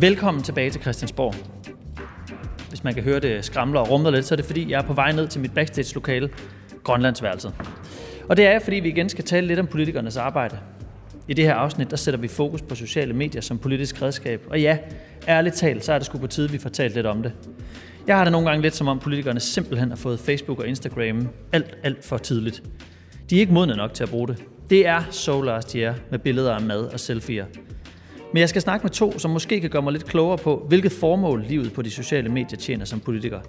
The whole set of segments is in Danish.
Velkommen tilbage til Christiansborg. Hvis man kan høre det skramler og rumler lidt, så er det fordi, jeg er på vej ned til mit backstage-lokale, Grønlandsværelset. Og det er fordi vi igen skal tale lidt om politikernes arbejde. I det her afsnit, der sætter vi fokus på sociale medier som politisk redskab. Og ja, ærligt talt, så er det sgu på tide, vi får talt lidt om det. Jeg har det nogle gange lidt som om, politikerne simpelthen har fået Facebook og Instagram alt for tidligt. De er ikke modne nok til at bruge det. Det er so Lars Jæger med billeder af mad og selfier. Men jeg skal snakke med to, som måske kan gøre mig lidt klogere på, hvilket formål livet på de sociale medier tjener som politiker.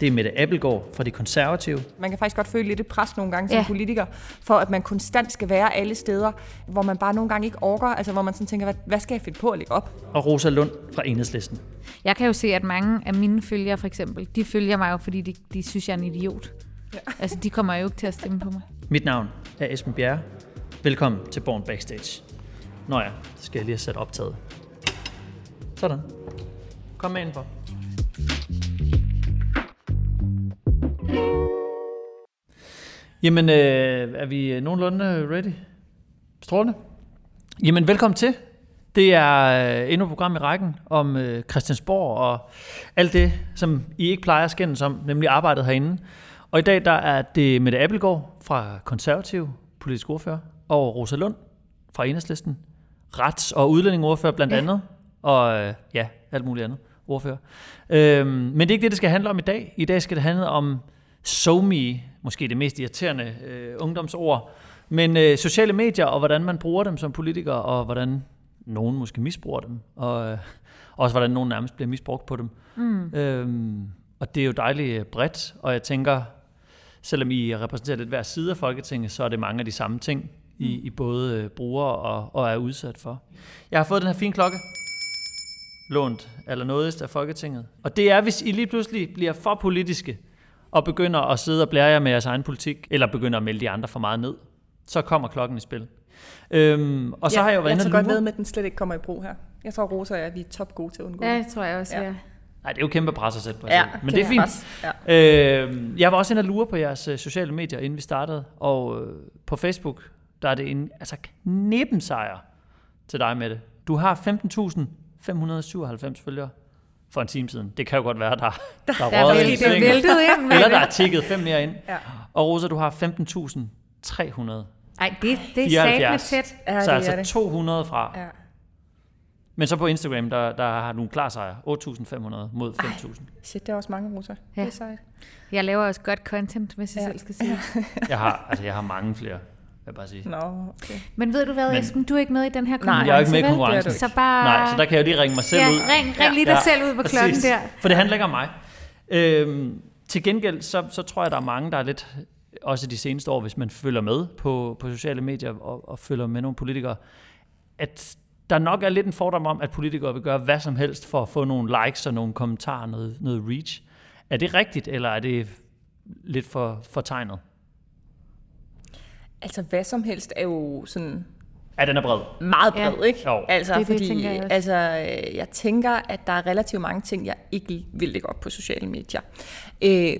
Det er Mette Abildgaard fra De Konservative. Man kan faktisk godt føle lidt et pres nogle gange som politiker, for at man konstant skal være alle steder, hvor man bare nogle gange ikke orker, altså hvor man sådan tænker, hvad skal jeg finde på at lægge op? Og Rosa Lund fra Enhedslisten. Jeg kan jo se, at mange af mine følgere for eksempel, de følger mig jo, fordi de synes, jeg er en idiot. Ja. Altså, de kommer jo ikke til at stemme på mig. Mit navn er Esben Bjerre. Velkommen til Born Backstage. Nå ja, så skal jeg lige have sat optaget. Sådan. Kom med indenfor. Jamen, er vi nogenlunde ready? Strålende. Jamen, velkommen til. Det er endnu et program i rækken om Christiansborg og alt det, som I ikke plejer at skændes om, nemlig arbejdet herinde. Og i dag, der er det Mette Abildgaard fra Konservative, politisk ordfører, og Rosa Lund fra Enhedslisten, rets- og udlændingeordfører blandt andet, og alt muligt andet ordfører. Men det er ikke det, det skal handle om i dag. I dag skal det handle om SoMe, måske det mest irriterende ungdomsord, men sociale medier og hvordan man bruger dem som politiker, og hvordan nogen måske misbruger dem, og også hvordan nogen nærmest bliver misbrugt på dem. Mm. Og det er jo dejligt bredt, og jeg tænker, selvom I repræsenterer lidt hver side af Folketinget, så er det mange af de samme ting, I både bruger og er udsat for. Jeg har fået den her fine klokke, lånt allernådigst af Folketinget. Og det er, hvis I lige pludselig bliver for politiske, og begynder at sidde og blære jer med jeres egen politik, eller begynder at melde de andre for meget ned, så kommer klokken i spil. Og så har jeg jo været inde og lure. Jeg tror godt ved med, at den slet ikke kommer i brug her. Jeg tror, Rosa og jeg, vi er top gode til at undgå det. Ja, det tror jeg også, ja. Nej, det er jo kæmpe pres at sætte på. Ja, men det er fint. Ja. Jeg var også inde og lure på jeres sociale medier, inden vi startede, og på Facebook, der er det en knæppensejr til dig, Mette. Du har 15.597 følgere for en time siden. Det kan jo godt være, der er røget ind. Eller der er tikket 5 mere ind. Ja. Og Rosa, du har 15.300. Ej, det er satme tæt. Ja, så altså 200 fra. Ja. Men så på Instagram, der har du en klar sejr. 8.500 mod 5.000. Shit, det er også mange, Rosa. Ja. Det er sejt. Jeg laver også godt content, hvis jeg selv skal sige. Jeg har mange flere. Jeg bare sige. No, okay. Men ved du hvad, Esben, du er ikke med i den her konkurrence? Nej, jeg er ikke med i konkurrencen. Så bare... Nej, så der kan jeg jo lige ringe mig selv ud. Ring lige dig selv ud på klokken der. For det handler ikke om mig. Til gengæld, så tror jeg, der er mange, der er lidt... Også de seneste år, hvis man følger med på sociale medier og følger med nogle politikere, at der nok er lidt en fordom om, at politikere vil gøre hvad som helst for at få nogle likes og nogle kommentarer, noget reach. Er det rigtigt, eller er det lidt for tegnet? Altså, hvad som helst er jo sådan... Ja, den er bred. Meget bred, ikke? Jo. Altså, det, fordi, tænker jeg også. Altså, jeg tænker, at der er relativt mange ting, jeg ikke vil lægge op på sociale medier.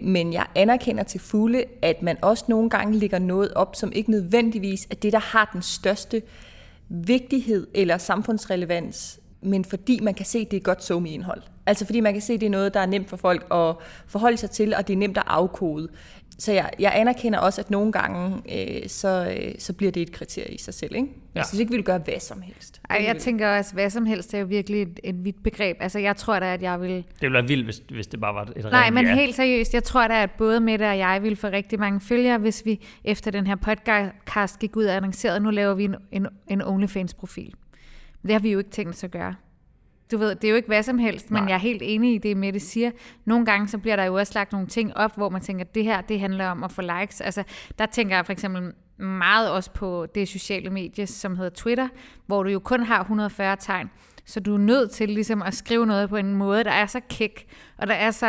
Men jeg anerkender til fulde, at man også nogle gange lægger noget op, som ikke nødvendigvis er det, der har den største vigtighed eller samfundsrelevans, men fordi man kan se, at det er godt SoMe-indhold. Altså, fordi man kan se, at det er noget, der er nemt for folk at forholde sig til, og det er nemt at afkode. Så jeg anerkender også, at nogle gange, så bliver det et kriterie i sig selv, ikke? Ja. Jeg synes ikke, vi vil gøre hvad som helst. Ej, jeg tænker også, hvad som helst er jo virkelig et vidt begreb. Altså, jeg tror da, at jeg vil... Det ville være vildt, hvis det bare var et rent... Nej, men helt seriøst, jeg tror da, at både Mette og jeg ville få rigtig mange følgere, hvis vi efter den her podcast gik ud og annoncerede, nu laver vi en OnlyFans-profil. Det har vi jo ikke tænkt os at gøre. Du ved, det er jo ikke hvad som helst, men jeg er helt enig i det, Mette siger. Nogle gange så bliver der jo også lagt nogle ting op, hvor man tænker, at det her, det handler om at få likes. Altså, der tænker jeg for eksempel meget også på det sociale medie, som hedder Twitter, hvor du jo kun har 140 tegn. Så du er nødt til ligesom at skrive noget på en måde, der er så kæk, og der er så,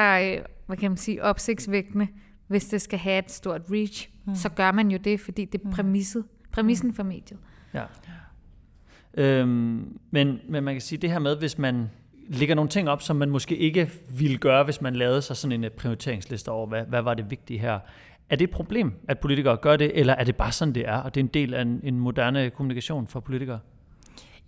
hvad kan man sige, opsigtsvækkende, hvis det skal have et stort reach. Mm. Så gør man jo det, fordi det er præmissen for mediet. Ja. Men man kan sige det her med, hvis man lægger nogle ting op, som man måske ikke ville gøre, hvis man lavede sig sådan en prioriteringsliste over, hvad var det vigtige her. Er det et problem, at politikere gør det, eller er det bare sådan, det er, og det er en del af en moderne kommunikation for politikere?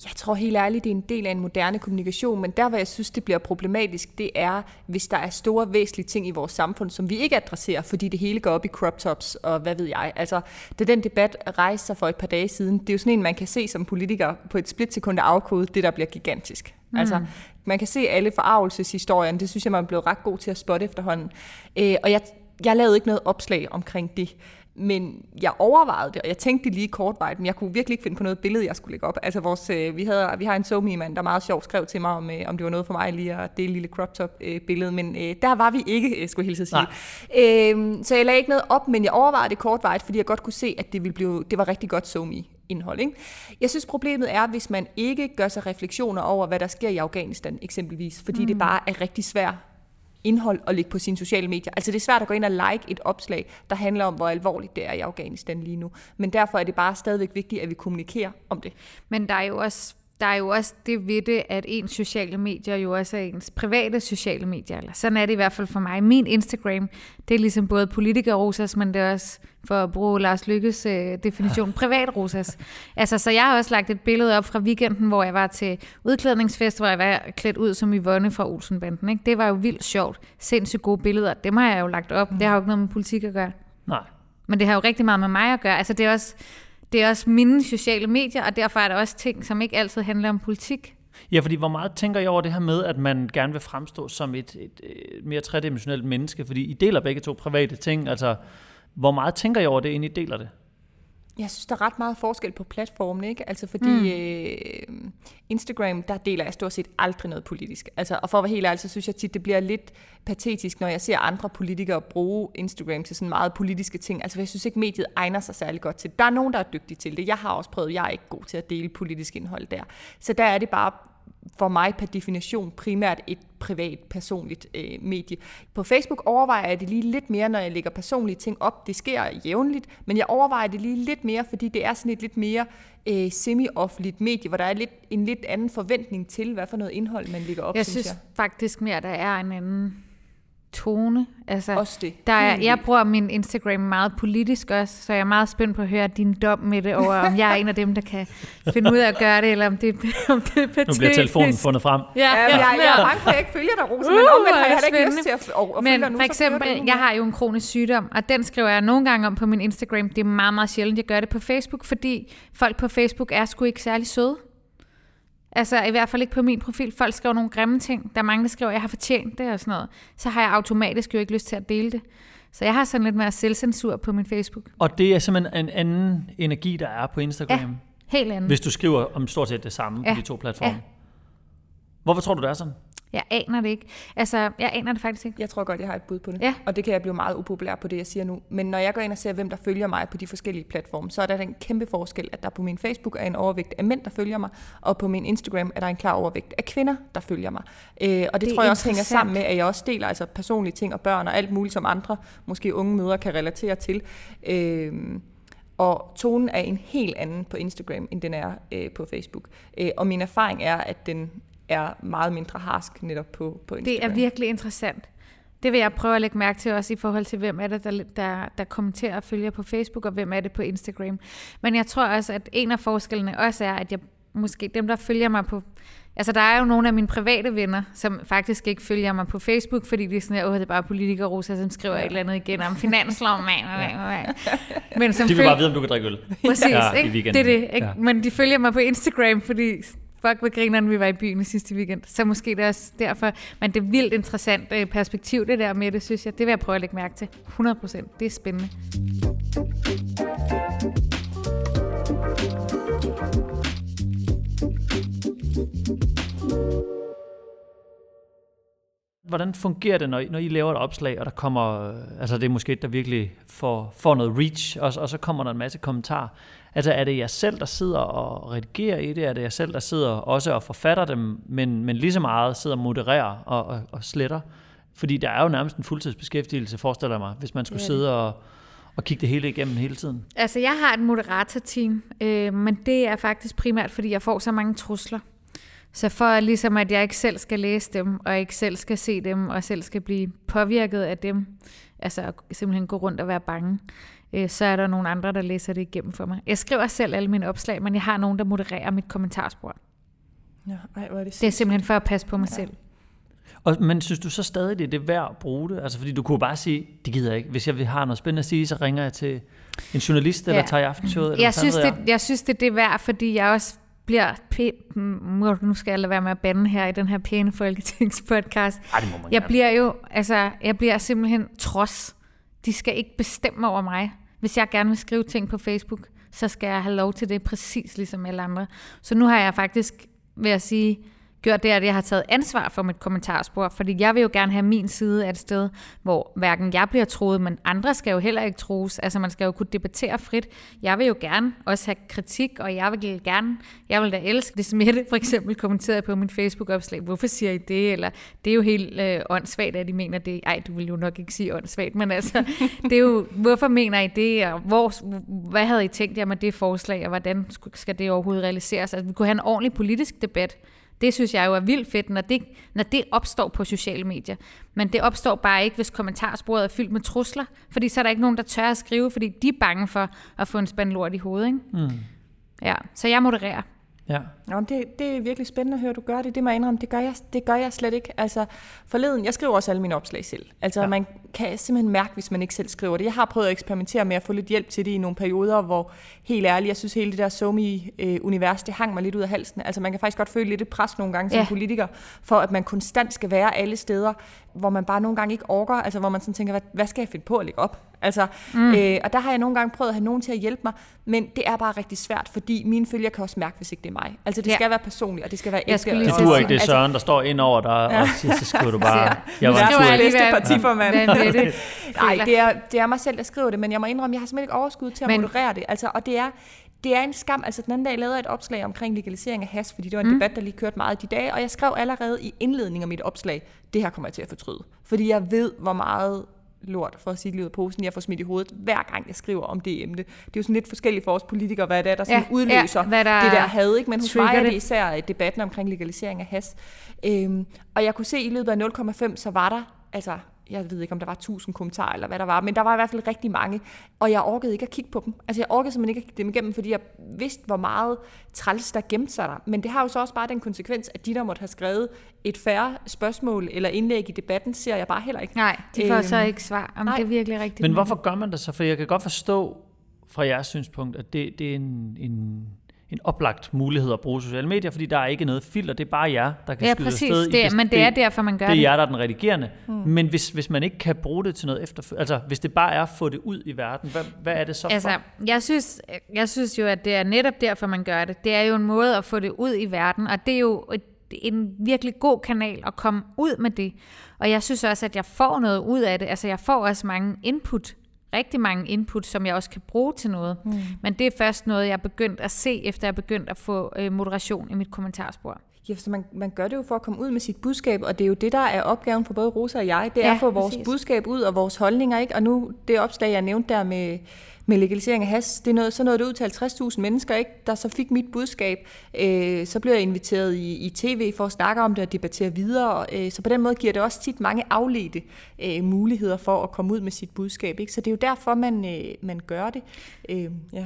Jeg tror helt ærligt, det er en del af en moderne kommunikation, men der, hvor jeg synes, det bliver problematisk, det er, hvis der er store, væsentlige ting i vores samfund, som vi ikke adresserer, fordi det hele går op i crop tops, og hvad ved jeg. Altså, da den debat rejste sig for et par dage siden, det er jo sådan en, man kan se som politiker på et splitsekund og afkode det, der bliver gigantisk. Mm. Altså, man kan se alle forargelseshistorierne, det synes jeg, man er blevet ret god til at spotte efterhånden. Og jeg lavede ikke noget opslag omkring det. Men jeg overvejede det, og jeg tænkte lige kortvarigt, men jeg kunne virkelig ikke finde på noget billede, jeg skulle lægge op. Altså vi har en SoMe-mand, der meget sjovt skrev til mig, om det var noget for mig lige at dele lille crop top-billede, men der var vi ikke, skulle jeg hilse at sige. Så jeg lagde ikke noget op, men jeg overvejede det kortvarigt, fordi jeg godt kunne se, at det var rigtig godt SoMe-indhold. Ikke? Jeg synes, problemet er, hvis man ikke gør sig refleksioner over, hvad der sker i Afghanistan eksempelvis, fordi det bare er rigtig svært indhold og ligge på sine sociale medier. Altså det er svært at gå ind og like et opslag, der handler om, hvor alvorligt det er i Afghanistan lige nu. Men derfor er det bare stadigvæk vigtigt, at vi kommunikerer om det. Men der er jo også det ved det, at ens sociale medier jo også er ens private sociale medier. Eller sådan er det i hvert fald for mig. Min Instagram, det er ligesom både politiker-rosas, men det er også, for at bruge Lars Lykkes definition, privat-rosas. Altså, så jeg har også lagt et billede op fra weekenden, hvor jeg var til udklædningsfest, hvor jeg var klædt ud som Yvonne fra Olsenbanden. Ikke? Det var jo vildt sjovt. Sindssygt gode billeder. Dem har jeg jo lagt op. Det har jo ikke noget med politik at gøre. Nej. Men det har jo rigtig meget med mig at gøre. Altså, det er også mine sociale medier, og derfor er der også ting, som ikke altid handler om politik. Ja, fordi hvor meget tænker jeg over det her med, at man gerne vil fremstå som et mere tredimensionelt menneske? Fordi I deler begge to private ting. Altså, hvor meget tænker jeg over det, inden I deler det? Jeg synes, der er ret meget forskel på platformen, ikke? Altså fordi Instagram, der deler jeg stort set aldrig noget politisk. Altså, og for at være helt ærlig, så synes jeg tit, det bliver lidt patetisk, når jeg ser andre politikere bruge Instagram til sådan meget politiske ting. Altså jeg synes ikke, mediet egner sig særlig godt til. Der er nogen, der er dygtige til det. Jeg har også prøvet, jeg er ikke god til at dele politisk indhold der. Så der er det bare for mig per definition primært et privat, personligt medie. På Facebook overvejer jeg det lige lidt mere, når jeg lægger personlige ting op. Det sker jævnligt, men jeg overvejer det lige lidt mere, fordi det er sådan et lidt mere semi-offentligt medie, hvor der er en lidt anden forventning til, hvad for noget indhold man lægger op. Jeg synes faktisk mere, der er en anden tone. Altså, også det. Jeg bruger min Instagram meget politisk også, så jeg er meget spændt på at høre din dom med det over, om jeg er en af dem, der kan finde ud af at gøre det, eller om det er patetisk. Nu bliver telefonen fundet frem. Ja. Jeg er bange for, at jeg ikke følger dig, Rosa, men omvendt har jeg heller ikke lyst til at følge dig nu. For eksempel, jeg har jo en kronisk sygdom, og den skriver jeg nogle gange om på min Instagram. Det er meget, meget sjældent, jeg gør det på Facebook, fordi folk på Facebook er sgu ikke særlig søde. Altså i hvert fald ikke på min profil. Folk skriver nogle grimme ting. Der er mange, der skriver, at jeg har fortjent det og sådan noget. Så har jeg automatisk jo ikke lyst til at dele det. Så jeg har sådan lidt mere selvcensur på min Facebook. Og det er simpelthen en anden energi, der er på Instagram? Ja, helt anden. Hvis du skriver om stort set det samme på de to platforme? Ja. Hvorfor tror du, det er sådan? Jeg aner det ikke. Altså, jeg aner det faktisk ikke. Jeg tror godt, jeg har et bud på det. Ja. Og det kan jeg blive meget upopulær på det, jeg siger nu. Men når jeg går ind og ser, hvem der følger mig på de forskellige platforme, så er der den kæmpe forskel, at der på min Facebook er en overvægt af mænd, der følger mig, og på min Instagram er der en klar overvægt af kvinder, der følger mig. Og det tror jeg også hænger sammen med, at jeg også deler altså personlige ting og børn og alt muligt, som andre, måske unge mødre, kan relatere til. Og tonen er en helt anden på Instagram, end den er på Facebook. Og min erfaring er, at den er meget mindre harsk netop på Instagram. Det er virkelig interessant. Det vil jeg prøve at lægge mærke til også i forhold til, hvem er det, der kommenterer og følger på Facebook, og hvem er det på Instagram. Men jeg tror også, at en af forskellene også er, at jeg måske dem, der følger mig på... Altså, der er jo nogle af mine private venner, som faktisk ikke følger mig på Facebook, fordi de er sådan her, det er bare politikere, Rosa, som skriver et eller andet igen om finanslov, Men som de vil bare vide, om du kan drikke øl. Præcis, ja, ikke? I weekenden. Det er det, ikke? Ja. Men de følger mig på Instagram, fordi... Fuck, hvor grineren vi var i byen i sidste weekend. Så måske det er også derfor. Men det er vildt interessant perspektiv, det der med det, synes jeg. Det vil jeg prøve at lægge mærke til. 100%. Det er spændende. Hvordan fungerer det, når I laver et opslag, og der kommer... Altså, det er måske et, der virkelig får noget reach, og så kommer der en masse kommentarer. Altså, er det jer selv, der sidder og redigerer i det? Er det jer selv, der sidder også og forfatter dem, men lige så meget sidder og modererer og sletter? Fordi der er jo nærmest en fuldtidsbeskæftigelse, forestiller jeg mig, hvis man skulle sidde og kigge det hele igennem hele tiden. Altså, jeg har et moderator-team, men det er faktisk primært, fordi jeg får så mange trusler. Så for ligesom, at jeg ikke selv skal læse dem, og ikke selv skal se dem, og selv skal blive påvirket af dem, altså simpelthen gå rundt og være bange, så er der nogle andre, der læser det igennem for mig. Jeg skriver selv alle mine opslag, men jeg har nogen, der modererer mit kommentarspor. Ja, ej, hvor er det, det er simpelthen for at passe på mig selv. Og, men synes du så stadig, det er det værd at bruge det? Altså, fordi du kunne bare sige, det gider jeg ikke. Hvis jeg har noget spændende at sige, så ringer jeg til en journalist, eller tager i aftenshowet. Eller jeg synes, det er værd, fordi jeg også bliver... nu skal jeg lade være med at bande her i den her pæne Folketingspodcast. Ej, det må man gerne. Jeg bliver simpelthen trods. De skal ikke bestemme over mig. Hvis jeg gerne vil skrive ting på Facebook, så skal jeg have lov til det, præcis ligesom alle andre. Så nu har jeg faktisk, vil jeg sige... gjort det, at jeg har taget ansvar for mit kommentarspor, fordi jeg vil jo gerne have min side af et sted, hvor hverken jeg bliver troet, men andre skal jo heller ikke troes. Altså, man skal jo kunne debattere frit. Jeg vil jo gerne også have kritik, og jeg vil da elske, hvis Mette for eksempel kommenterede på min Facebook-opslag, hvorfor siger I det? Eller, det er jo helt åndssvagt, at I mener det. Ej, du vil jo nok ikke sige åndssvagt, men altså, det er jo, hvorfor mener I det? Og hvad havde I tænkt jer med det forslag, og hvordan skal det overhovedet realiseres? Altså, vi kunne have en ordentlig politisk debat. Det synes jeg jo er vildt fedt, når det opstår på sociale medier. Men det opstår bare ikke, hvis kommentarsporet er fyldt med trusler. Fordi så er der ikke nogen, der tør at skrive, fordi de er bange for at få en spand lort i hovedet. Ikke? Mm. Ja, så jeg modererer. Ja. Nå, det er virkelig spændende at høre, du gør det. Det må jeg indrømme, det gør jeg slet ikke. Altså, forleden, jeg skriver også alle mine opslag selv. Altså, Man kan simpelthen mærke, hvis man ikke selv skriver det. Jeg har prøvet at eksperimentere med at få lidt hjælp til det i nogle perioder, hvor helt ærligt, jeg synes hele det der somi-univers, det hang mig lidt ud af halsen. Altså, man kan faktisk godt føle lidt et pres nogle gange som politiker, for at man konstant skal være alle steder, hvor man bare nogle gange ikke orker, altså hvor man sådan tænker, hvad skal jeg finde på at lægge op? Altså, og der har jeg nogle gange prøvet at have nogen til at hjælpe mig, men det er bare rigtig svært, fordi mine følgere kan også mærke, hvis ikke det er mig. Altså, det skal være personligt, og det skal være ægte. Det duer ikke, det er Søren, der står ind over dig, og siger, så skriver du bare, jeg var en tur. Det partiformand. Nej, det er mig selv, der skriver det, men jeg må indrømme, jeg har simpelthen ikke overskud til at moderere det. Altså, og det er en skam. Altså, den anden dag lavede jeg et opslag omkring legalisering af hash, fordi det var en debat, der lige kørte meget de dage, og jeg skrev allerede i indledningen af mit opslag, det her kommer jeg til at fortryde, fordi jeg ved, hvor meget lort, for at sige livet af posen, jeg får smidt i hovedet, hver gang jeg skriver om det emne. Det er jo sådan lidt forskelligt for os politikere, hvad det er, der sådan udløser det der had, ikke? Men hos mig er det især debatten omkring legalisering af hash. Og jeg kunne se, i løbet af 0,5, så var der, altså, jeg ved ikke, om der var 1000 kommentarer, eller hvad der var, men der var i hvert fald rigtig mange, og jeg orkede ikke at kigge på dem. Altså, jeg orkede simpelthen ikke at kigge dem igennem, fordi jeg vidste, hvor meget træls der gemte sig der. Men det har jo så også bare den konsekvens, at de, der måtte have skrevet et færre spørgsmål eller indlæg i debatten, ser jeg bare heller ikke. Nej, de får så ikke svar, om det er virkelig rigtigt. Men hvorfor gør man det så? For jeg kan godt forstå fra jeres synspunkt, at det er en oplagt mulighed at bruge sociale medier, fordi der er ikke noget filter, det er bare jer, der kan skyde afsted. Ja, præcis, men det er derfor, man gør det. Det er jer, der er den redigerende. Men hvis man ikke kan bruge det til noget efterfølgende, altså hvis det bare er at få det ud i verden, hvad er det så altså, for? Jeg synes jo, at det er netop derfor, man gør det. Det er jo en måde at få det ud i verden, og det er jo en virkelig god kanal at komme ud med det. Og jeg synes også, at jeg får noget ud af det. Altså jeg får også mange input, rigtig mange input, som jeg også kan bruge til noget. Men det er først noget, jeg er begyndt at se, efter jeg er begyndt at få moderation i mit kommentarspor. Ja, så man gør det jo for at komme ud med sit budskab, og det er jo det, der er opgaven for både Rosa og jeg. Det er at få vores budskab ud og vores holdninger, ikke? Og nu det opslag, jeg nævnte der med legalisering af hash, det er noget, så nåede det ud til 50.000 mennesker, ikke, der så fik mit budskab. Så blev jeg inviteret i tv for at snakke om det og debattere videre. Så på den måde giver det også tit mange afledte muligheder for at komme ud med sit budskab. Ikke? Så det er jo derfor, man gør det.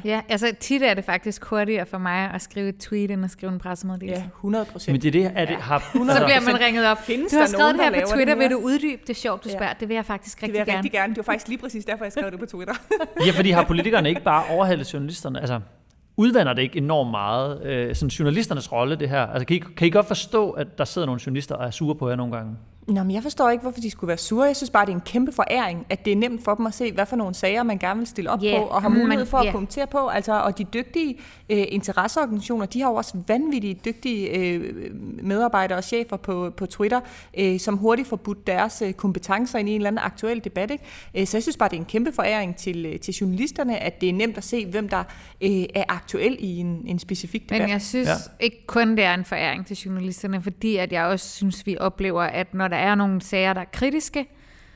Ja, altså tit er det faktisk hurtigere for mig at skrive et tweet, end at skrive en pressemeddelelse. Ja, 100%. Men det er det, har 100%. Så bliver man ringet op. Du har skrevet det her på Twitter, vil du uddybe? Det er sjovt, du spørger. Det vil jeg faktisk rigtig gerne. Det vil jeg rigtig gerne. Det var faktisk lige præcis derfor, jeg skrev det på Twitter. Ja, fordi politikerne ikke bare overhælde journalisterne, altså udvander det ikke enormt meget, sådan journalisternes rolle det her? Altså kan I godt forstå, at der sidder nogle journalister og er sure på jer nogle gange? Nå, men jeg forstår ikke, hvorfor de skulle være sure. Jeg synes bare, det er en kæmpe foræring, at det er nemt for dem at se, hvad for nogle sager, man gerne vil stille op på, og har mulighed for at kommentere på. Altså, og de dygtige interesseorganisationer, de har jo også vanvittigt dygtige medarbejdere og chefer på Twitter, som hurtigt får budt deres kompetencer ind i en eller anden aktuel debat. Ikke? Så jeg synes bare, det er en kæmpe foræring til journalisterne, at det er nemt at se, hvem der er aktuel i en specifik debat. Men jeg synes ikke kun, det er en foræring til journalisterne, fordi at jeg også synes, vi oplever, at når der er nogle sager, der er kritiske,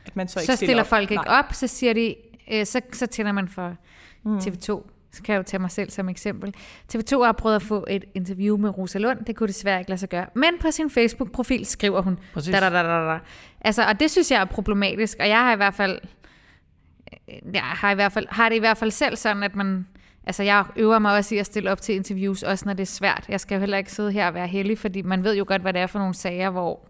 at man så stiller folk ikke op, så siger de, så tænder man for TV2. Så kan jeg jo tage mig selv som eksempel. TV2 har prøvet at få et interview med Rosa Lund, det kunne desværre ikke lade sig gøre, men på sin Facebook-profil skriver hun, da. Altså, og det synes jeg er problematisk, og jeg har det i hvert fald selv sådan, at man Altså, jeg øver mig også i at stille op til interviews, også når det er svært. Jeg skal jo heller ikke sidde her og være heldig, fordi man ved jo godt, hvad det er for nogle sager, hvor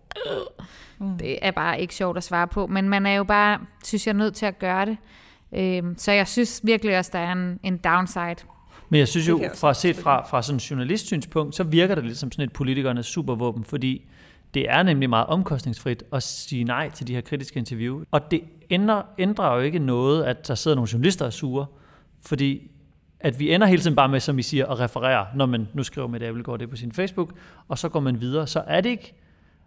det er bare ikke sjovt at svare på. Men man er jo bare, synes jeg, nødt til at gøre det. Så jeg synes virkelig også, der er en downside. Men jeg synes jo, fra sådan en journalistsynspunkt, så virker det lidt som sådan et politikernes supervåben, fordi det er nemlig meget omkostningsfrit at sige nej til de her kritiske interview. Og det ændrer jo ikke noget, at der sidder nogle journalister og sure, fordi at vi ender hele tiden bare med, som I siger, at referere, når man nu skriver Mette Abildgaard det på sin Facebook, og så går man videre, så er det ikke,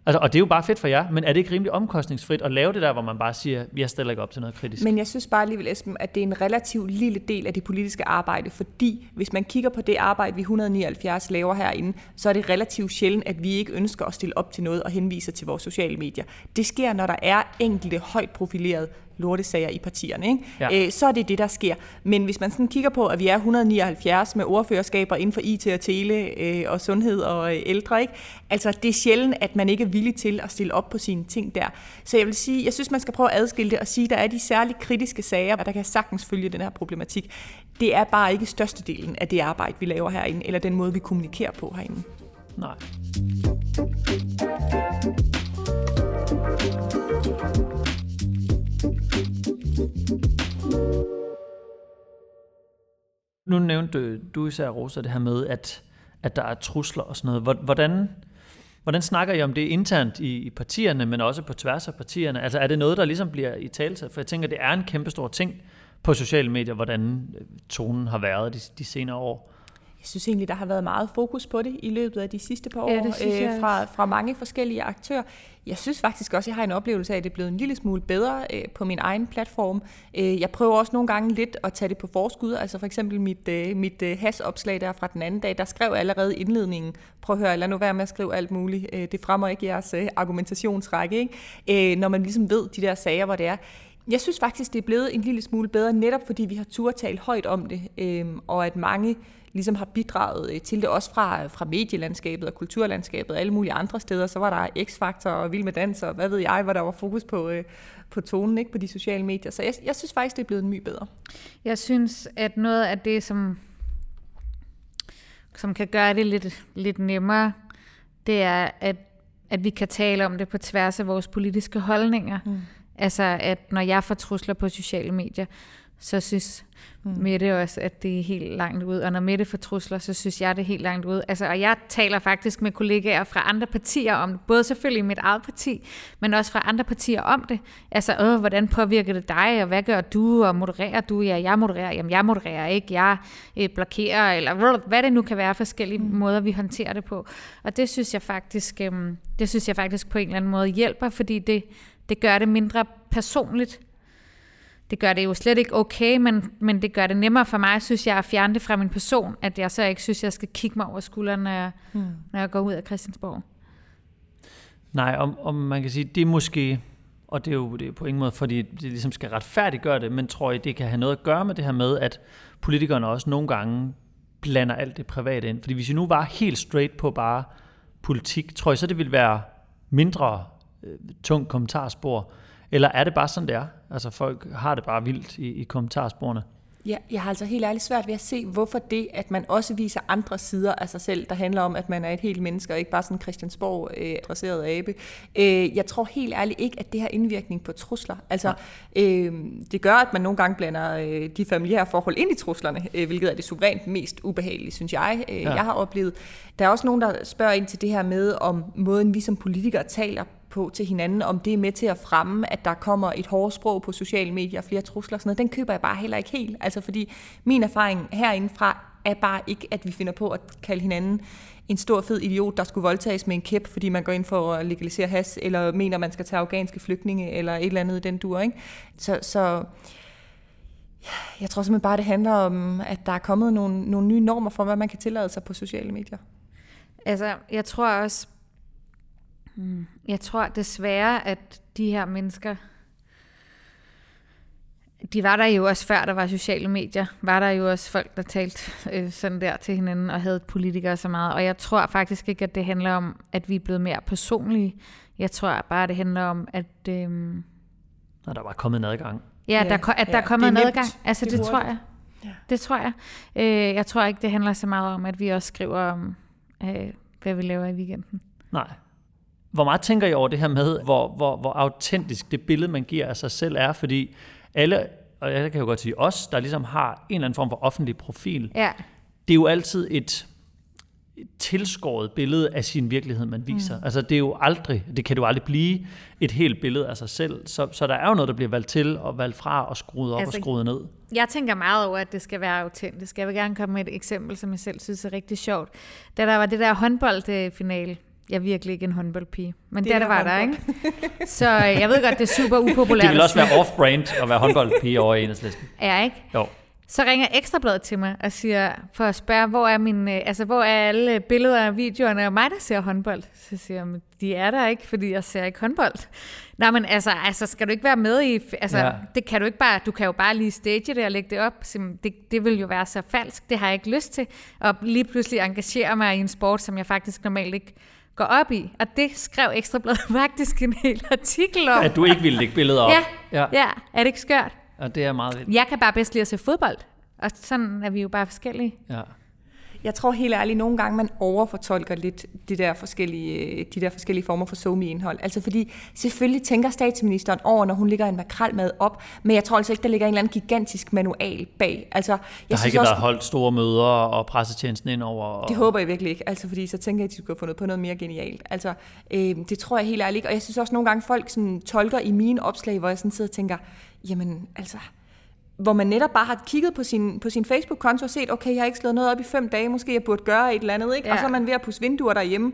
altså, og det er jo bare fedt for jer, men er det ikke rimelig omkostningsfrit at lave det der, hvor man bare siger, jeg stiller ikke op til noget kritisk? Men jeg synes bare alligevel, Esben, at det er en relativt lille del af det politiske arbejde, fordi hvis man kigger på det arbejde, vi 179 laver herinde, så er det relativt sjældent, at vi ikke ønsker at stille op til noget og henviser til vores sociale medier. Det sker, når der er enkelte højt profilerede lortesager i partierne, ikke? Ja. Så er det det, der sker. Men hvis man sådan kigger på, at vi er 179 med ordførerskaber inden for IT og tele og sundhed og ældre, ikke? Altså, det er sjældent, at man ikke er villig til at stille op på sine ting der. Så jeg vil sige, jeg synes, man skal prøve at adskille det og sige, at der er de særligt kritiske sager, der kan sagtens følge den her problematik. Det er bare ikke størstedelen af det arbejde, vi laver herinde, eller den måde, vi kommunikerer på herinde. Nej. Nu nævnte du især, Rosa, det her med, at der er trusler og sådan noget. Hvordan snakker I om det internt i partierne, men også på tværs af partierne? Altså, er det noget, der ligesom bliver i talsat? For jeg tænker, det er en kæmpestor ting på sociale medier, hvordan tonen har været de senere år. Jeg synes egentlig, der har været meget fokus på det i løbet af de sidste par år, fra mange forskellige aktører. Jeg synes faktisk også, jeg har en oplevelse af, at det er blevet en lille smule bedre på min egen platform. Jeg prøver også nogle gange lidt at tage det på forskud. Altså for eksempel mit hasopslag der fra den anden dag, der skrev allerede indledningen, prøv at høre, lad nu være med at skrive alt muligt. Det fremmer ikke jeres argumentationsrække, ikke? Når man ligesom ved de der sager, hvor det er. Jeg synes faktisk, det er blevet en lille smule bedre, netop fordi vi har turde tale højt om det, og at mange ligesom har bidraget til det, også fra medielandskabet og kulturlandskabet og alle mulige andre steder. Så var der X-faktor og Vild Med Dans, og hvad ved jeg, hvor der var fokus på tonen, ikke, på de sociale medier. Så jeg synes faktisk, det er blevet en my bedre. Jeg synes, at noget af det, som kan gøre det lidt nemmere, det er, at vi kan tale om det på tværs af vores politiske holdninger. Mm. Altså, at når jeg får trusler på sociale medier, så synes Mette også, at det er helt langt ud. Og når Mette får trusler, så synes jeg, det er helt langt ud. Altså, og jeg taler faktisk med kollegaer fra andre partier om det. Både selvfølgelig mit eget parti, men også fra andre partier om det. Altså, hvordan påvirker det dig, og hvad gør du, og modererer du? Ja, jeg modererer. Jamen, jeg modererer ikke. Jeg blokerer, eller hvad det nu kan være forskellige måder, vi håndterer det på. Og det synes jeg faktisk, på en eller anden måde hjælper, fordi det gør det mindre personligt. Det gør det jo slet ikke okay, men det gør det nemmere for mig, synes jeg, at fjerne det fra min person, at jeg så ikke synes, jeg skal kigge mig over skulderen, når jeg går ud af Christiansborg. Nej, om man kan sige, det er måske, og det er jo på ingen måde, fordi det ligesom skal retfærdiggøre det, men tror I, det kan have noget at gøre med det her med, at politikerne også nogle gange blander alt det private ind? Fordi hvis I nu var helt straight på bare politik, tror I så, det ville være mindre tungt kommentarspor? Eller er det bare sådan, det er? Altså, folk har det bare vildt i kommentarsporene. Ja, jeg har altså helt ærligt svært ved at se, hvorfor det, at man også viser andre sider af sig selv, der handler om, at man er et helt menneske, og ikke bare sådan en Christiansborg-dresseret abe. Jeg tror helt ærligt ikke, at det har indvirkning på trusler. Altså, det gør, at man nogle gange blander de familiære forhold ind i truslerne, hvilket er det suverænt mest ubehagelige, synes jeg, jeg har oplevet. Der er også nogen, der spørger ind til det her med, om måden vi som politikere taler på til hinanden, om det er med til at fremme, at der kommer et hårdt sprog på sociale medier, flere trusler og sådan noget. Den køber jeg bare heller ikke helt. Altså, fordi min erfaring herindefra er bare ikke, at vi finder på at kalde hinanden en stor fed idiot, der skulle voldtages med en kæp, fordi man går ind for at legalisere hash, eller mener, man skal tage afghanske flygtninge, eller et eller andet i den dur, ikke? Så jeg tror simpelthen bare, det handler om, at der er kommet nogle nye normer for, hvad man kan tillade sig på sociale medier. Altså, jeg tror også, jeg tror desværre, at de her mennesker, de var der jo også før, der var sociale medier, var der jo også folk, der talte sådan der til hinanden og havde politikere så meget. Og jeg tror faktisk ikke, at det handler om, at vi er blevet mere personlige. Jeg tror bare, det handler om, at der var kommet en adgang. Ja, der er kommet en adgang. Altså, det tror jeg. Ja. Det tror jeg. Jeg tror ikke, det handler så meget om, at vi også skriver om, hvad vi laver i weekenden. Nej. Hvor meget tænker I over det her med, hvor autentisk det billede, man giver af sig selv er? Fordi alle, og jeg kan jo godt sige os, der ligesom har en eller anden form for offentlig profil, ja. Det er jo altid et tilskåret billede af sin virkelighed, man viser. Mm. Altså det kan jo aldrig blive et helt billede af sig selv. Så der er jo noget, der bliver valgt til og valgt fra og skruet op og skruet ned. Jeg tænker meget over, at det skal være autentisk. Jeg vil gerne komme med et eksempel, som jeg selv synes er rigtig sjovt. Da der var det der håndboldfinale, jeg er virkelig ikke en håndboldpige, men der var der, ikke? Så jeg ved godt, det er super upopulært. Det vil også være off-brand at være håndboldpige over i Enhedslisten. Ja, ikke? Jo. Så ringer Ekstrabladet til mig og siger, for at spørge, hvor er alle billeder og videoerne af mig, der ser håndbold? Så siger jeg, de er der ikke, fordi jeg ser ikke håndbold. Nej, men altså skal du ikke være med i... Altså, ja. Det kan du ikke bare... Du kan jo bare lige stage det og lægge det op. Det vil jo være så falsk. Det har jeg ikke lyst til. Og lige pludselig engagere mig i en sport, som jeg faktisk normalt ikke går op i. Og det skrev Ekstrabladet faktisk en hel artikel om. At du ikke ville lægge billeder op. Ja. Er det ikke skørt? Og det er meget vildt. Jeg kan bare bedst lide at se fodbold, og sådan er vi jo bare forskellige. Ja. Jeg tror helt ærligt, nogle gange man overfortolker lidt de der forskellige former for somi-indhold. Altså fordi selvfølgelig tænker statsministeren over, når hun lægger en makrelmad op, men jeg tror altså ikke, der ligger en eller anden gigantisk manual bag. Altså, der har ikke været holdt store møder og pressetjenesten ind over... Og... Det håber jeg virkelig ikke, altså fordi så tænker jeg, at de skulle have fundet på noget mere genialt. Altså det tror jeg helt ærligt ikke, og jeg synes også nogle gange, folk sådan tolker i mine opslag, hvor jeg sådan sidder og tænker, jamen altså... hvor man netop bare har kigget på sin Facebook-konto og set, okay, jeg har ikke slået noget op i 5 dage, måske jeg burde gøre et eller andet, ikke? Ja. Og så er man ved at pusse vinduer derhjemme,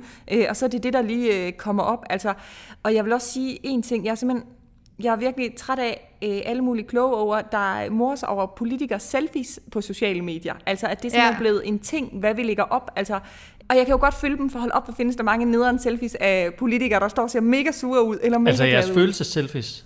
og så er det der lige kommer op. Altså. Og jeg vil også sige en ting, jeg er virkelig træt af alle mulige kloge over, der mors over politikers selfies på sociale medier. Altså, at det simpelthen er blevet en ting, hvad vi lægger op. Altså, og jeg kan jo godt følge dem, for hold op, hvor findes der mange nederen selfies af politikere, der står og ser mega sure ud. Eller mega altså jeres følelses-selfies,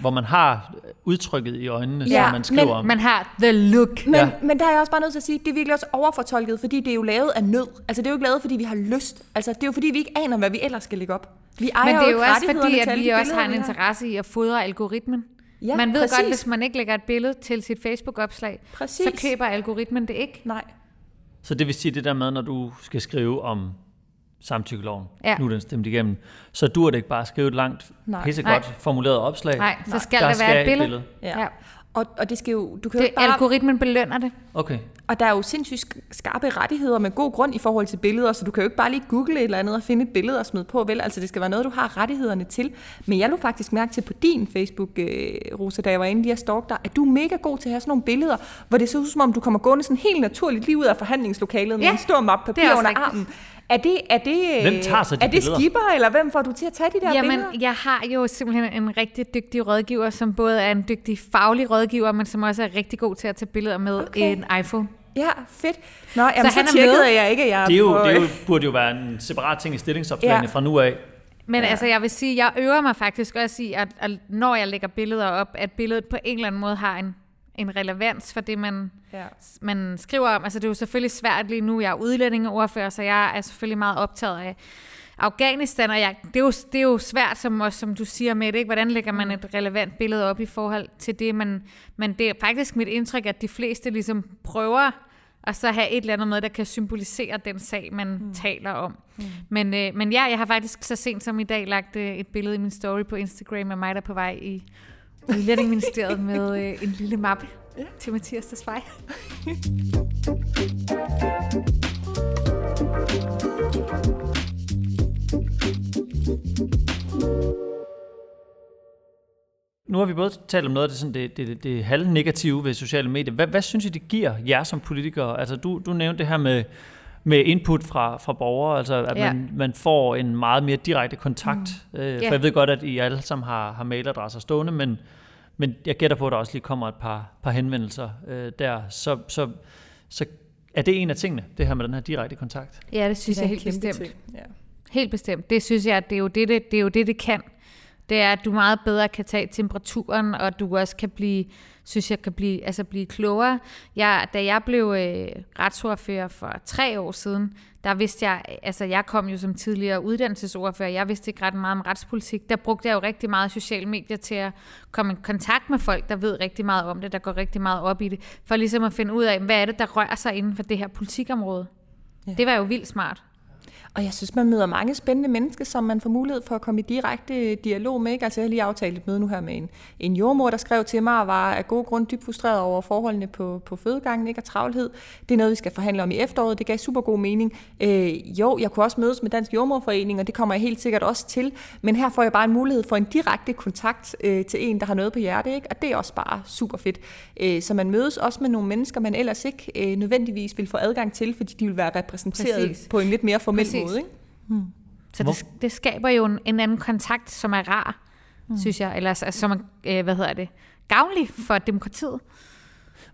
hvor man har udtrykket i øjnene, som man skriver om. Man har the look. Men der er jeg også bare nødt til at sige, det er virkelig også overfortolket, fordi det er jo lavet af nød. Altså det er jo ikke lavet, fordi vi har lyst. Altså det er jo fordi, vi ikke aner, hvad vi ellers skal lægge op. Vi ejer men det er jo også fordi, at vi også har en interesse i at fodre algoritmen. Ja, man ved præcis. Godt, hvis man ikke lægger et billede til sit Facebook-opslag, præcis. Så køber algoritmen det ikke. Nej. Så det vil sige det der med, når du skal skrive om samtykkeloven, nu er den stemt igennem, så dur det ikke bare at skrive et langt, pissegodt formuleret opslag. Nej, så skal der være et billede. Ja. Og det skal jo, du kan jo bare... Algoritmen belønner det. Okay. Og der er jo sindssygt skarpe rettigheder med god grund i forhold til billeder, så du kan jo ikke bare lige google et eller andet og finde et billede og smide på, vel? Altså det skal være noget, du har rettighederne til. Men jeg lå faktisk mærke til på din Facebook, Rosa, da jeg var inde lige at stalke dig, at du er mega god til at have sådan nogle billeder, hvor det ser ud som om, du kommer gående sådan helt naturligt lige ud af forhandlingslokalet med en stor mappe papir under armen. Er det Skipper, eller hvem får du til at tage de der billeder? Jamen, jeg har jo simpelthen en rigtig dygtig rådgiver, som både er en dygtig faglig rådgiver, men som også er rigtig god til at tage billeder med en iPhone. Ja, fedt. Nå, jamen, så tjekkede jeg ikke, at jeg... Det burde jo være en separat ting i stillingsopslagene fra nu af. Men altså, jeg vil sige, jeg øver mig faktisk også i, at når jeg lægger billeder op, at billedet på en eller anden måde har en relevans for det, man skriver om. Altså, det er jo selvfølgelig svært lige nu. Jeg er udlændingeordfører, så jeg er selvfølgelig meget optaget af Afghanistan, og det er jo svært, som du siger, Mette, ikke? Hvordan lægger man et relevant billede op i forhold til det? Men det er faktisk mit indtryk, at de fleste ligesom prøver at så have et eller andet med, der kan symbolisere den sag, man taler om. Men ja, jeg har faktisk så sent som i dag lagt et billede i min story på Instagram af mig, der er på vej i Udlændingeministeriet med en lille mappe til Mathias Desvej. Nu har vi både talt om noget af det, sådan det halvnegative ved sociale medier. Hvad synes I, det giver jer som politikere? Altså, du nævnte det her med input fra borgere, altså at man får en meget mere direkte kontakt. For jeg ved godt, at I alle sammen har mailadresser stående, men jeg gætter på, at der også lige kommer et par henvendelser der. Så er det en af tingene, det her med den her direkte kontakt? Ja, det synes jeg helt bestemt. Ja. Helt bestemt. Det synes jeg, at det er jo det, det kan. Det er, at du meget bedre kan tage temperaturen, og du også kan blive synes jeg kan blive klogere. Da jeg blev retsordfører for 3 år siden, der vidste jeg, jeg kom jo som tidligere uddannelsesordfører, jeg vidste ikke ret meget om retspolitik. Der brugte jeg jo rigtig meget sociale medier til at komme i kontakt med folk, der ved rigtig meget om det, der går rigtig meget op i det, for ligesom at finde ud af, hvad er det, der rører sig inden for det her politikområde. Ja. Det var jo vildt smart. Og jeg synes, man møder mange spændende mennesker, som man får mulighed for at komme i direkte dialog med. Ikke? Jeg har lige aftalt et møde nu her med en jordmor, der skrev til mig og var af gode grunde dybt frustreret over forholdene på fødegangen, ikke? Og travlhed. Det er noget, vi skal forhandle om i efteråret. Det gav super god mening. Jeg kunne også mødes med Dansk Jordmorforening, og det kommer jeg helt sikkert også til. Men her får jeg bare en mulighed for en direkte kontakt til en, der har noget på hjertet. Ikke? Og det er også bare super fedt. Så man mødes også med nogle mennesker, man ellers ikke nødvendigvis vil få adgang til, fordi de vil være repræsenteret på en lidt mere formel måde. Så det skaber jo en anden kontakt, som er rar, synes jeg, eller altså, som er gavnlig for demokratiet.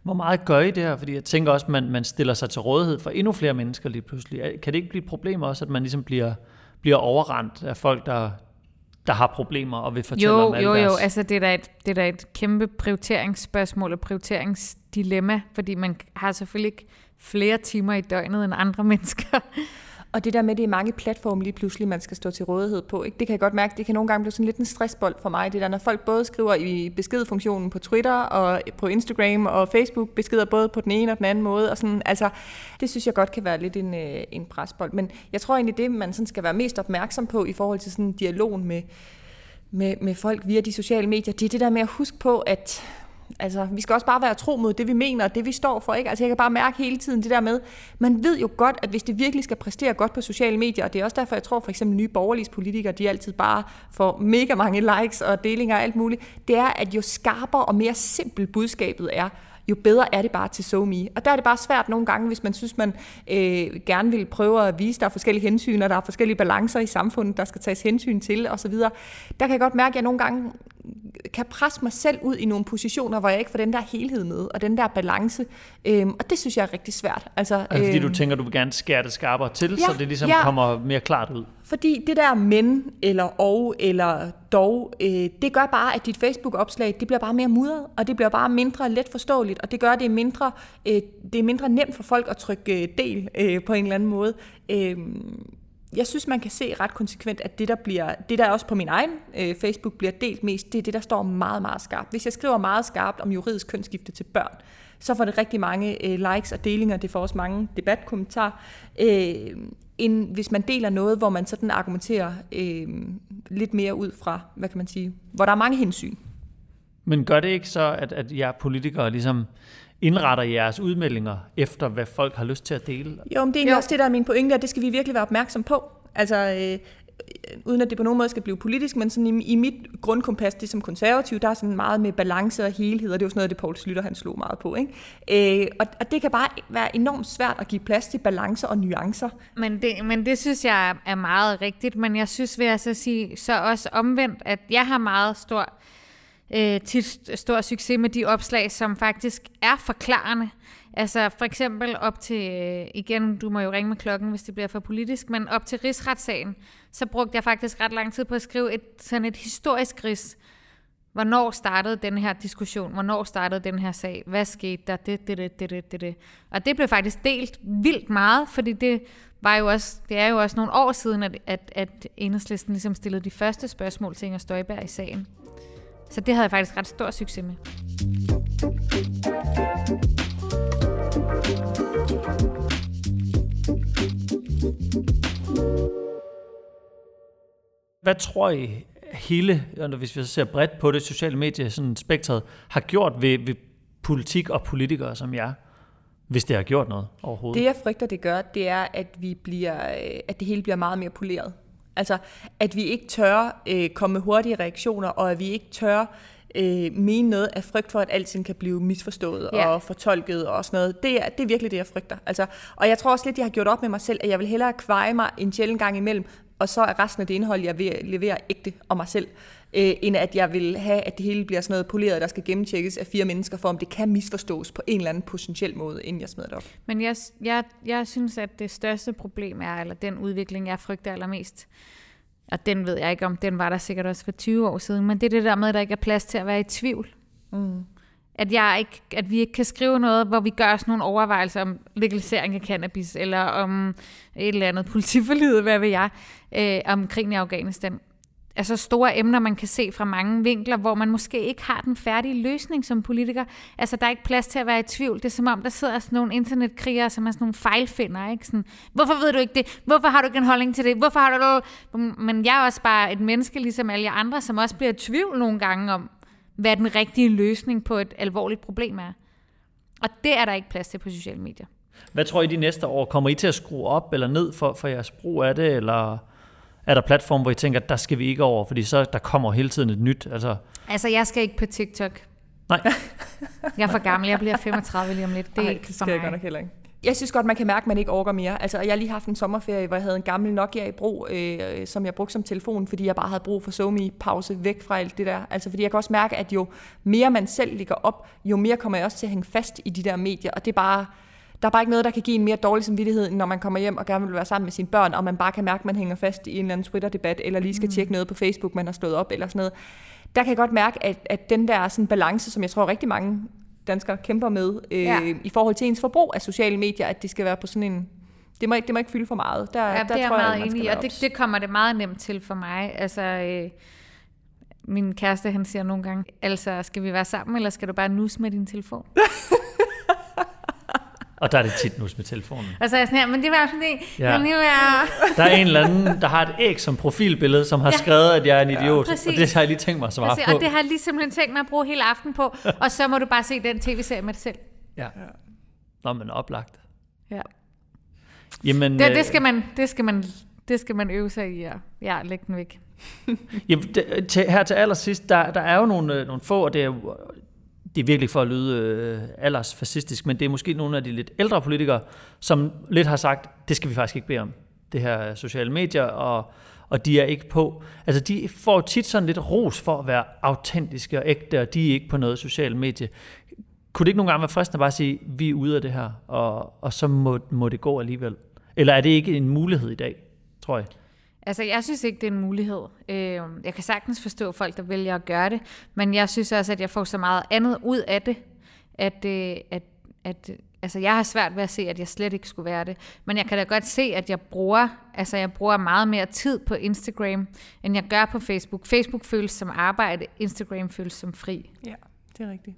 Hvor meget gør I det her? Fordi jeg tænker også, at man stiller sig til rådighed for endnu flere mennesker lige pludselig. Kan det ikke blive et problem også, at man ligesom bliver overrendt af folk, der har problemer og vil fortælle om alt deres? Altså det er da et kæmpe prioriteringsspørgsmål og prioriteringsdilemma, fordi man har selvfølgelig ikke flere timer i døgnet end andre mennesker. Og det der med, det er mange platforme lige pludselig, man skal stå til rådighed på. Ikke? Det kan jeg godt mærke, det kan nogle gange blive sådan lidt en stressbold for mig. Det der, når folk både skriver i beskedfunktionen på Twitter og på Instagram og Facebook, beskeder både på den ene og den anden måde. Og sådan, altså, det synes jeg godt kan være lidt en presbold. Men jeg tror egentlig, det man sådan skal være mest opmærksom på i forhold til sådan dialogen med folk via de sociale medier, det er det der med at huske på, at vi skal også bare være tro mod det, vi mener og det, vi står for. Ikke? Jeg kan bare mærke hele tiden det der med, man ved jo godt, at hvis det virkelig skal præstere godt på sociale medier, og det er også derfor, jeg tror for eksempel Nye Borgerliges politikere, de altid bare får mega mange likes og delinger og alt muligt, det er, at jo skarpere og mere simpelt budskabet er, jo bedre er det bare til SoMe. Og der er det bare svært nogle gange, hvis man synes, man gerne vil prøve at vise, der er forskellige hensyn, og der er forskellige balancer i samfundet, der skal tages hensyn til osv. Der kan jeg godt mærke, at jeg nogle gange kan presse mig selv ud i nogle positioner, hvor jeg ikke får den der helhed med, og den der balance. Og det synes jeg er rigtig svært. Fordi du tænker, du vil gerne skære det skarpere til, så det ligesom kommer mere klart ud. Fordi det der men, eller og, eller dog, det gør bare, at dit Facebook-opslag, det bliver bare mere mudret, og det bliver bare mindre let forståeligt, og det gør, at det er mindre nemt for folk at trykke del på en eller anden måde. Jeg synes, man kan se ret konsekvent, at det der også på min egen Facebook bliver delt mest, det er det, der står meget, meget skarpt. Hvis jeg skriver meget skarpt om juridisk kønsskifte til børn, så får det rigtig mange likes og delinger, det får også mange debatkommentarer, end hvis man deler noget, hvor man sådan argumenterer lidt mere ud fra, hvad kan man sige, hvor der er mange hensyn. Men gør det ikke så, at jer politikere ligesom indretter jeres udmeldinger efter, hvad folk har lyst til at dele? Jo, men det er også det, der er min pointe, og det skal vi virkelig være opmærksom på. Uden at det på nogen måde skal blive politisk, men sådan i mit grundkompas, det som konservativ, der er sådan meget med balance og helhed, og det er jo sådan noget, det Poul Schlüter, han slog meget på. Ikke? Og det kan bare være enormt svært at give plads til balance og nuancer. Men det synes jeg er meget rigtigt, men jeg synes, vil jeg så sige, så også omvendt, at jeg har meget stor succes med de opslag, som faktisk er forklarende. For eksempel op til, igen, du må jo ringe med klokken, hvis det bliver for politisk, men op til Rigsretssagen, så brugte jeg faktisk ret lang tid på at skrive et historisk rids. Hvornår startede den her diskussion? Hvornår startede den her sag? Hvad skete der? Det. Og det blev faktisk delt vildt meget, fordi det er jo også nogle år siden, at Enhedslisten ligesom stillede de første spørgsmål til Inger Støjberg i sagen. Så det havde jeg faktisk ret stor succes med. Hvad tror I hele, hvis vi så ser bredt på det sociale medie, sådan spektret, har gjort ved politik og politikere som jer? Hvis det har gjort noget overhovedet? Det jeg frygter, det gør, det er, at det hele bliver meget mere poleret. At vi ikke tør komme med hurtige reaktioner, og at vi ikke tør mene noget af frygt for, at alting kan blive misforstået og fortolket og sådan noget. Det er virkelig det, jeg frygter. Og jeg tror også lidt, jeg har gjort op med mig selv, at jeg vil hellere kveje mig en sjældent gang imellem, og så er resten af det indhold, jeg leverer ægte om mig selv, end at jeg vil have, at det hele bliver sådan noget poleret, der skal gennemtjekkes af 4 mennesker, for om det kan misforstås på en eller anden potentiel måde, inden jeg smider det op. Men jeg synes, at det største problem er, eller den udvikling, jeg frygter allermest, og den ved jeg ikke om, den var der sikkert også for 20 år siden, men det er det der med, at der ikke er plads til at være i tvivl. at vi ikke kan skrive noget, hvor vi gør sådan nogle overvejelser om legalisering af cannabis, eller om et eller andet politiforlid, hvad ved jeg, om krigen i Afghanistan. Altså store emner, man kan se fra mange vinkler, hvor man måske ikke har den færdige løsning som politiker. Altså, der er ikke plads til at være i tvivl. Det er som om, der sidder sådan nogle internetkrigere, som er sådan nogle fejlfindere, ikke? Sådan, hvorfor ved du ikke det? Hvorfor har du ikke en holdning til det? Hvorfor har du... Men jeg er også bare et menneske, ligesom alle jer andre, som også bliver i tvivl nogle gange om, hvad den rigtige løsning på et alvorligt problem er. Og det er der ikke plads til på sociale medier. Hvad tror I de næste år? Kommer I til at skrue op eller ned for jeres brug af det, eller... Er der platform, hvor I tænker, der skal vi ikke over, fordi så der kommer hele tiden et nyt? Altså jeg skal ikke på TikTok. Nej. Jeg er for gammel, jeg bliver 35 lige om lidt. Det er ikke for mig. Jeg godt nok heller ikke. Jeg synes godt, man kan mærke, at man ikke orker mere. Altså, jeg har lige haft en sommerferie, hvor jeg havde en gammel Nokia i brug, som jeg brugte som telefon, fordi jeg bare havde brug for somi-pause væk fra alt det der. Altså, fordi jeg kan også mærke, at jo mere man selv ligger op, jo mere kommer jeg også til at hænge fast i de der medier, og det er bare... Der er bare ikke noget, der kan give en mere dårlig samvittighed, end når man kommer hjem og gerne vil være sammen med sine børn, og man bare kan mærke, at man hænger fast i en eller anden Twitter-debat, eller lige skal tjekke noget på Facebook, man har slået op, eller sådan noget. Der kan jeg godt mærke, at den der sådan balance, som jeg tror rigtig mange danskere kæmper med, i forhold til ens forbrug af sociale medier, at det skal være på sådan en... Det må ikke fylde for meget. Der tror jeg, at man skal være ops. Det kommer det meget nemt til for mig. Altså... min kæreste, han siger nogle gange, altså, skal vi være sammen, eller skal du bare nusse med din telefon? Og der er det tit nus med telefonen. Og så er jeg sådan her, men det var fordi, der er en eller anden, der har et æg som profilbillede, som har skrevet, at jeg er en idiot. Præcis. Og det har jeg lige tænkt mig at svare på. Og det har jeg lige simpelthen tænkt mig at bruge hele aften på. Og så må du bare se den tv-serie med dig selv. Ja. Nå, men oplagt. Ja. Jamen, det skal man øve sig i, og lægge den væk. Jamen, her til allersidst, der er jo nogle få, og det er jo... Det er virkelig for at lyde aldersfascistisk, men det er måske nogle af de lidt ældre politikere, som lidt har sagt, det skal vi faktisk ikke bede om, det her sociale medier, og de er ikke på. Altså, de får tit sådan lidt ros for at være autentiske og ægte, og de er ikke på noget sociale medie. Kunne det ikke nogle gange være fristende at bare sige, vi er ude af det her, og så må det gå alligevel? Eller er det ikke en mulighed i dag, tror jeg? Altså, jeg synes ikke, det er en mulighed. Jeg kan sagtens forstå folk, der vælger at gøre det, men jeg synes også, at jeg får så meget andet ud af det, at altså, jeg har svært ved at se, at jeg slet ikke skulle være det. Men jeg kan da godt se, at jeg bruger meget mere tid på Instagram, end jeg gør på Facebook. Facebook føles som arbejde, Instagram føles som fri. Ja, det er rigtigt.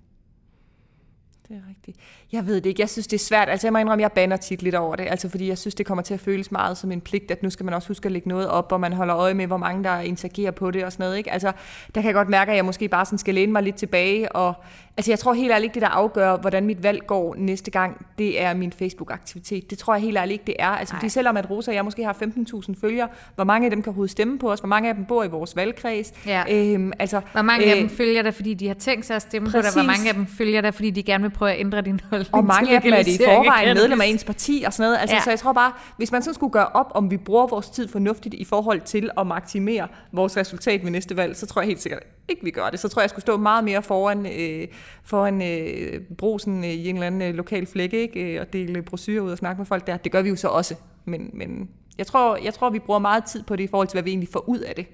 Det er rigtigt. Jeg ved det ikke. Jeg synes, det er svært. Altså, jeg må indrømme, jeg bander tit lidt over det. Altså, fordi jeg synes, det kommer til at føles meget som en pligt, at nu skal man også huske at lægge noget op, hvor man holder øje med, hvor mange der interagerer på det og sådan noget, ikke? Altså, der kan jeg godt mærke, at jeg måske bare sådan skal læne mig lidt tilbage. Og altså, jeg tror helt ærligt ikke, det der afgør, hvordan mit valg går næste gang, det er min Facebook-aktivitet. Det tror jeg helt ærligt ikke, det er. Altså, fordi selvom at Rosa og jeg måske har 15.000 følgere, hvor mange af dem kan overhovedet stemme på os, hvor mange af dem bor i vores valgkreds. Ja. Altså, hvor mange af dem følger dig, fordi de har tænkt sig at stemme på dig, hvor mange af dem følger dig, fordi de gerne vil prøve at ændre din holdning. Og mange af dem er det i forvejen medlem af ens parti og sådan noget. Altså, så jeg tror bare, hvis man sådan skulle gøre op, om vi bruger vores tid fornuftigt i forhold til at maksimere vores resultat ved næste valg, så tror jeg helt sikkert ikke, vi gør det. Så tror jeg, jeg skulle stå meget mere foran brugsen i en eller anden lokal flække, ikke? Og dele brosyrer ud og snakke med folk der. Det gør vi jo så også. Men jeg tror, vi bruger meget tid på det i forhold til, hvad vi egentlig får ud af det.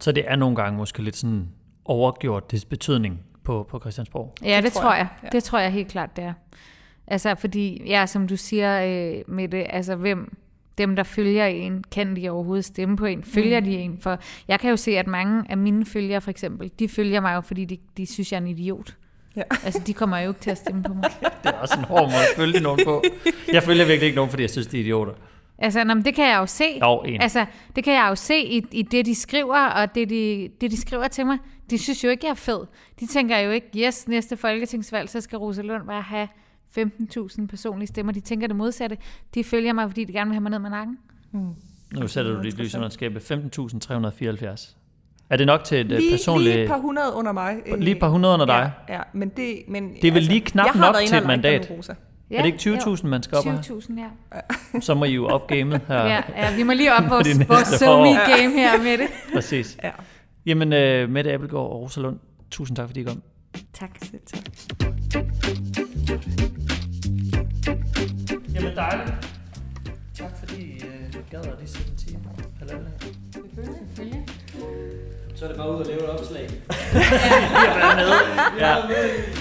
Så det er nogle gange måske lidt sådan overgjort dets betydning på Christiansborg? Ja, det tror jeg. Ja. Det tror jeg helt klart, det er. Altså, fordi, som du siger, Mette, altså dem, der følger en, kan de overhovedet stemme på en? Følger de en? For jeg kan jo se, at mange af mine følgere, for eksempel, de følger mig jo, fordi de synes, jeg er en idiot. Ja. Altså, de kommer jo ikke til at stemme på mig. Det er også en hård måde at følge nogen på. Jeg følger virkelig ikke nogen, fordi jeg synes, de er idioter. Altså, det kan jeg jo se. Altså, det kan jeg jo se i det, de skriver, og det, de skriver til mig. De synes jo ikke, jeg er fed. De tænker jo ikke, yes, næste folketingsvalg, så skal Rosa Lund bare have 15.000 personlige stemmer. De tænker det modsatte. De følger mig, fordi de gerne vil have mig ned med nakken. Nu sætter du dit lys under skabet. 15.374. Er det nok til et personligt... Lige et par hundrede under mig. Lige et par hundrede under dig? Ja, men det... Det er vel lige knap nok til et mandat? Ja, er det ikke 20.000, man skal op her? 20.000, ja. Så må I jo op gamet her. Ja, vi må lige op vores somi-game her med det. Præcis. Ja. Jamen, Mette Abildgaard og Rosa Lund, tusind tak, fordi I kom. Tak. Selv tak. Jamen dejligt. Tak, fordi I gad at lige sætte en time. Selvfølgelig. Så er det bare ud og lave et opslag. Vi har været med.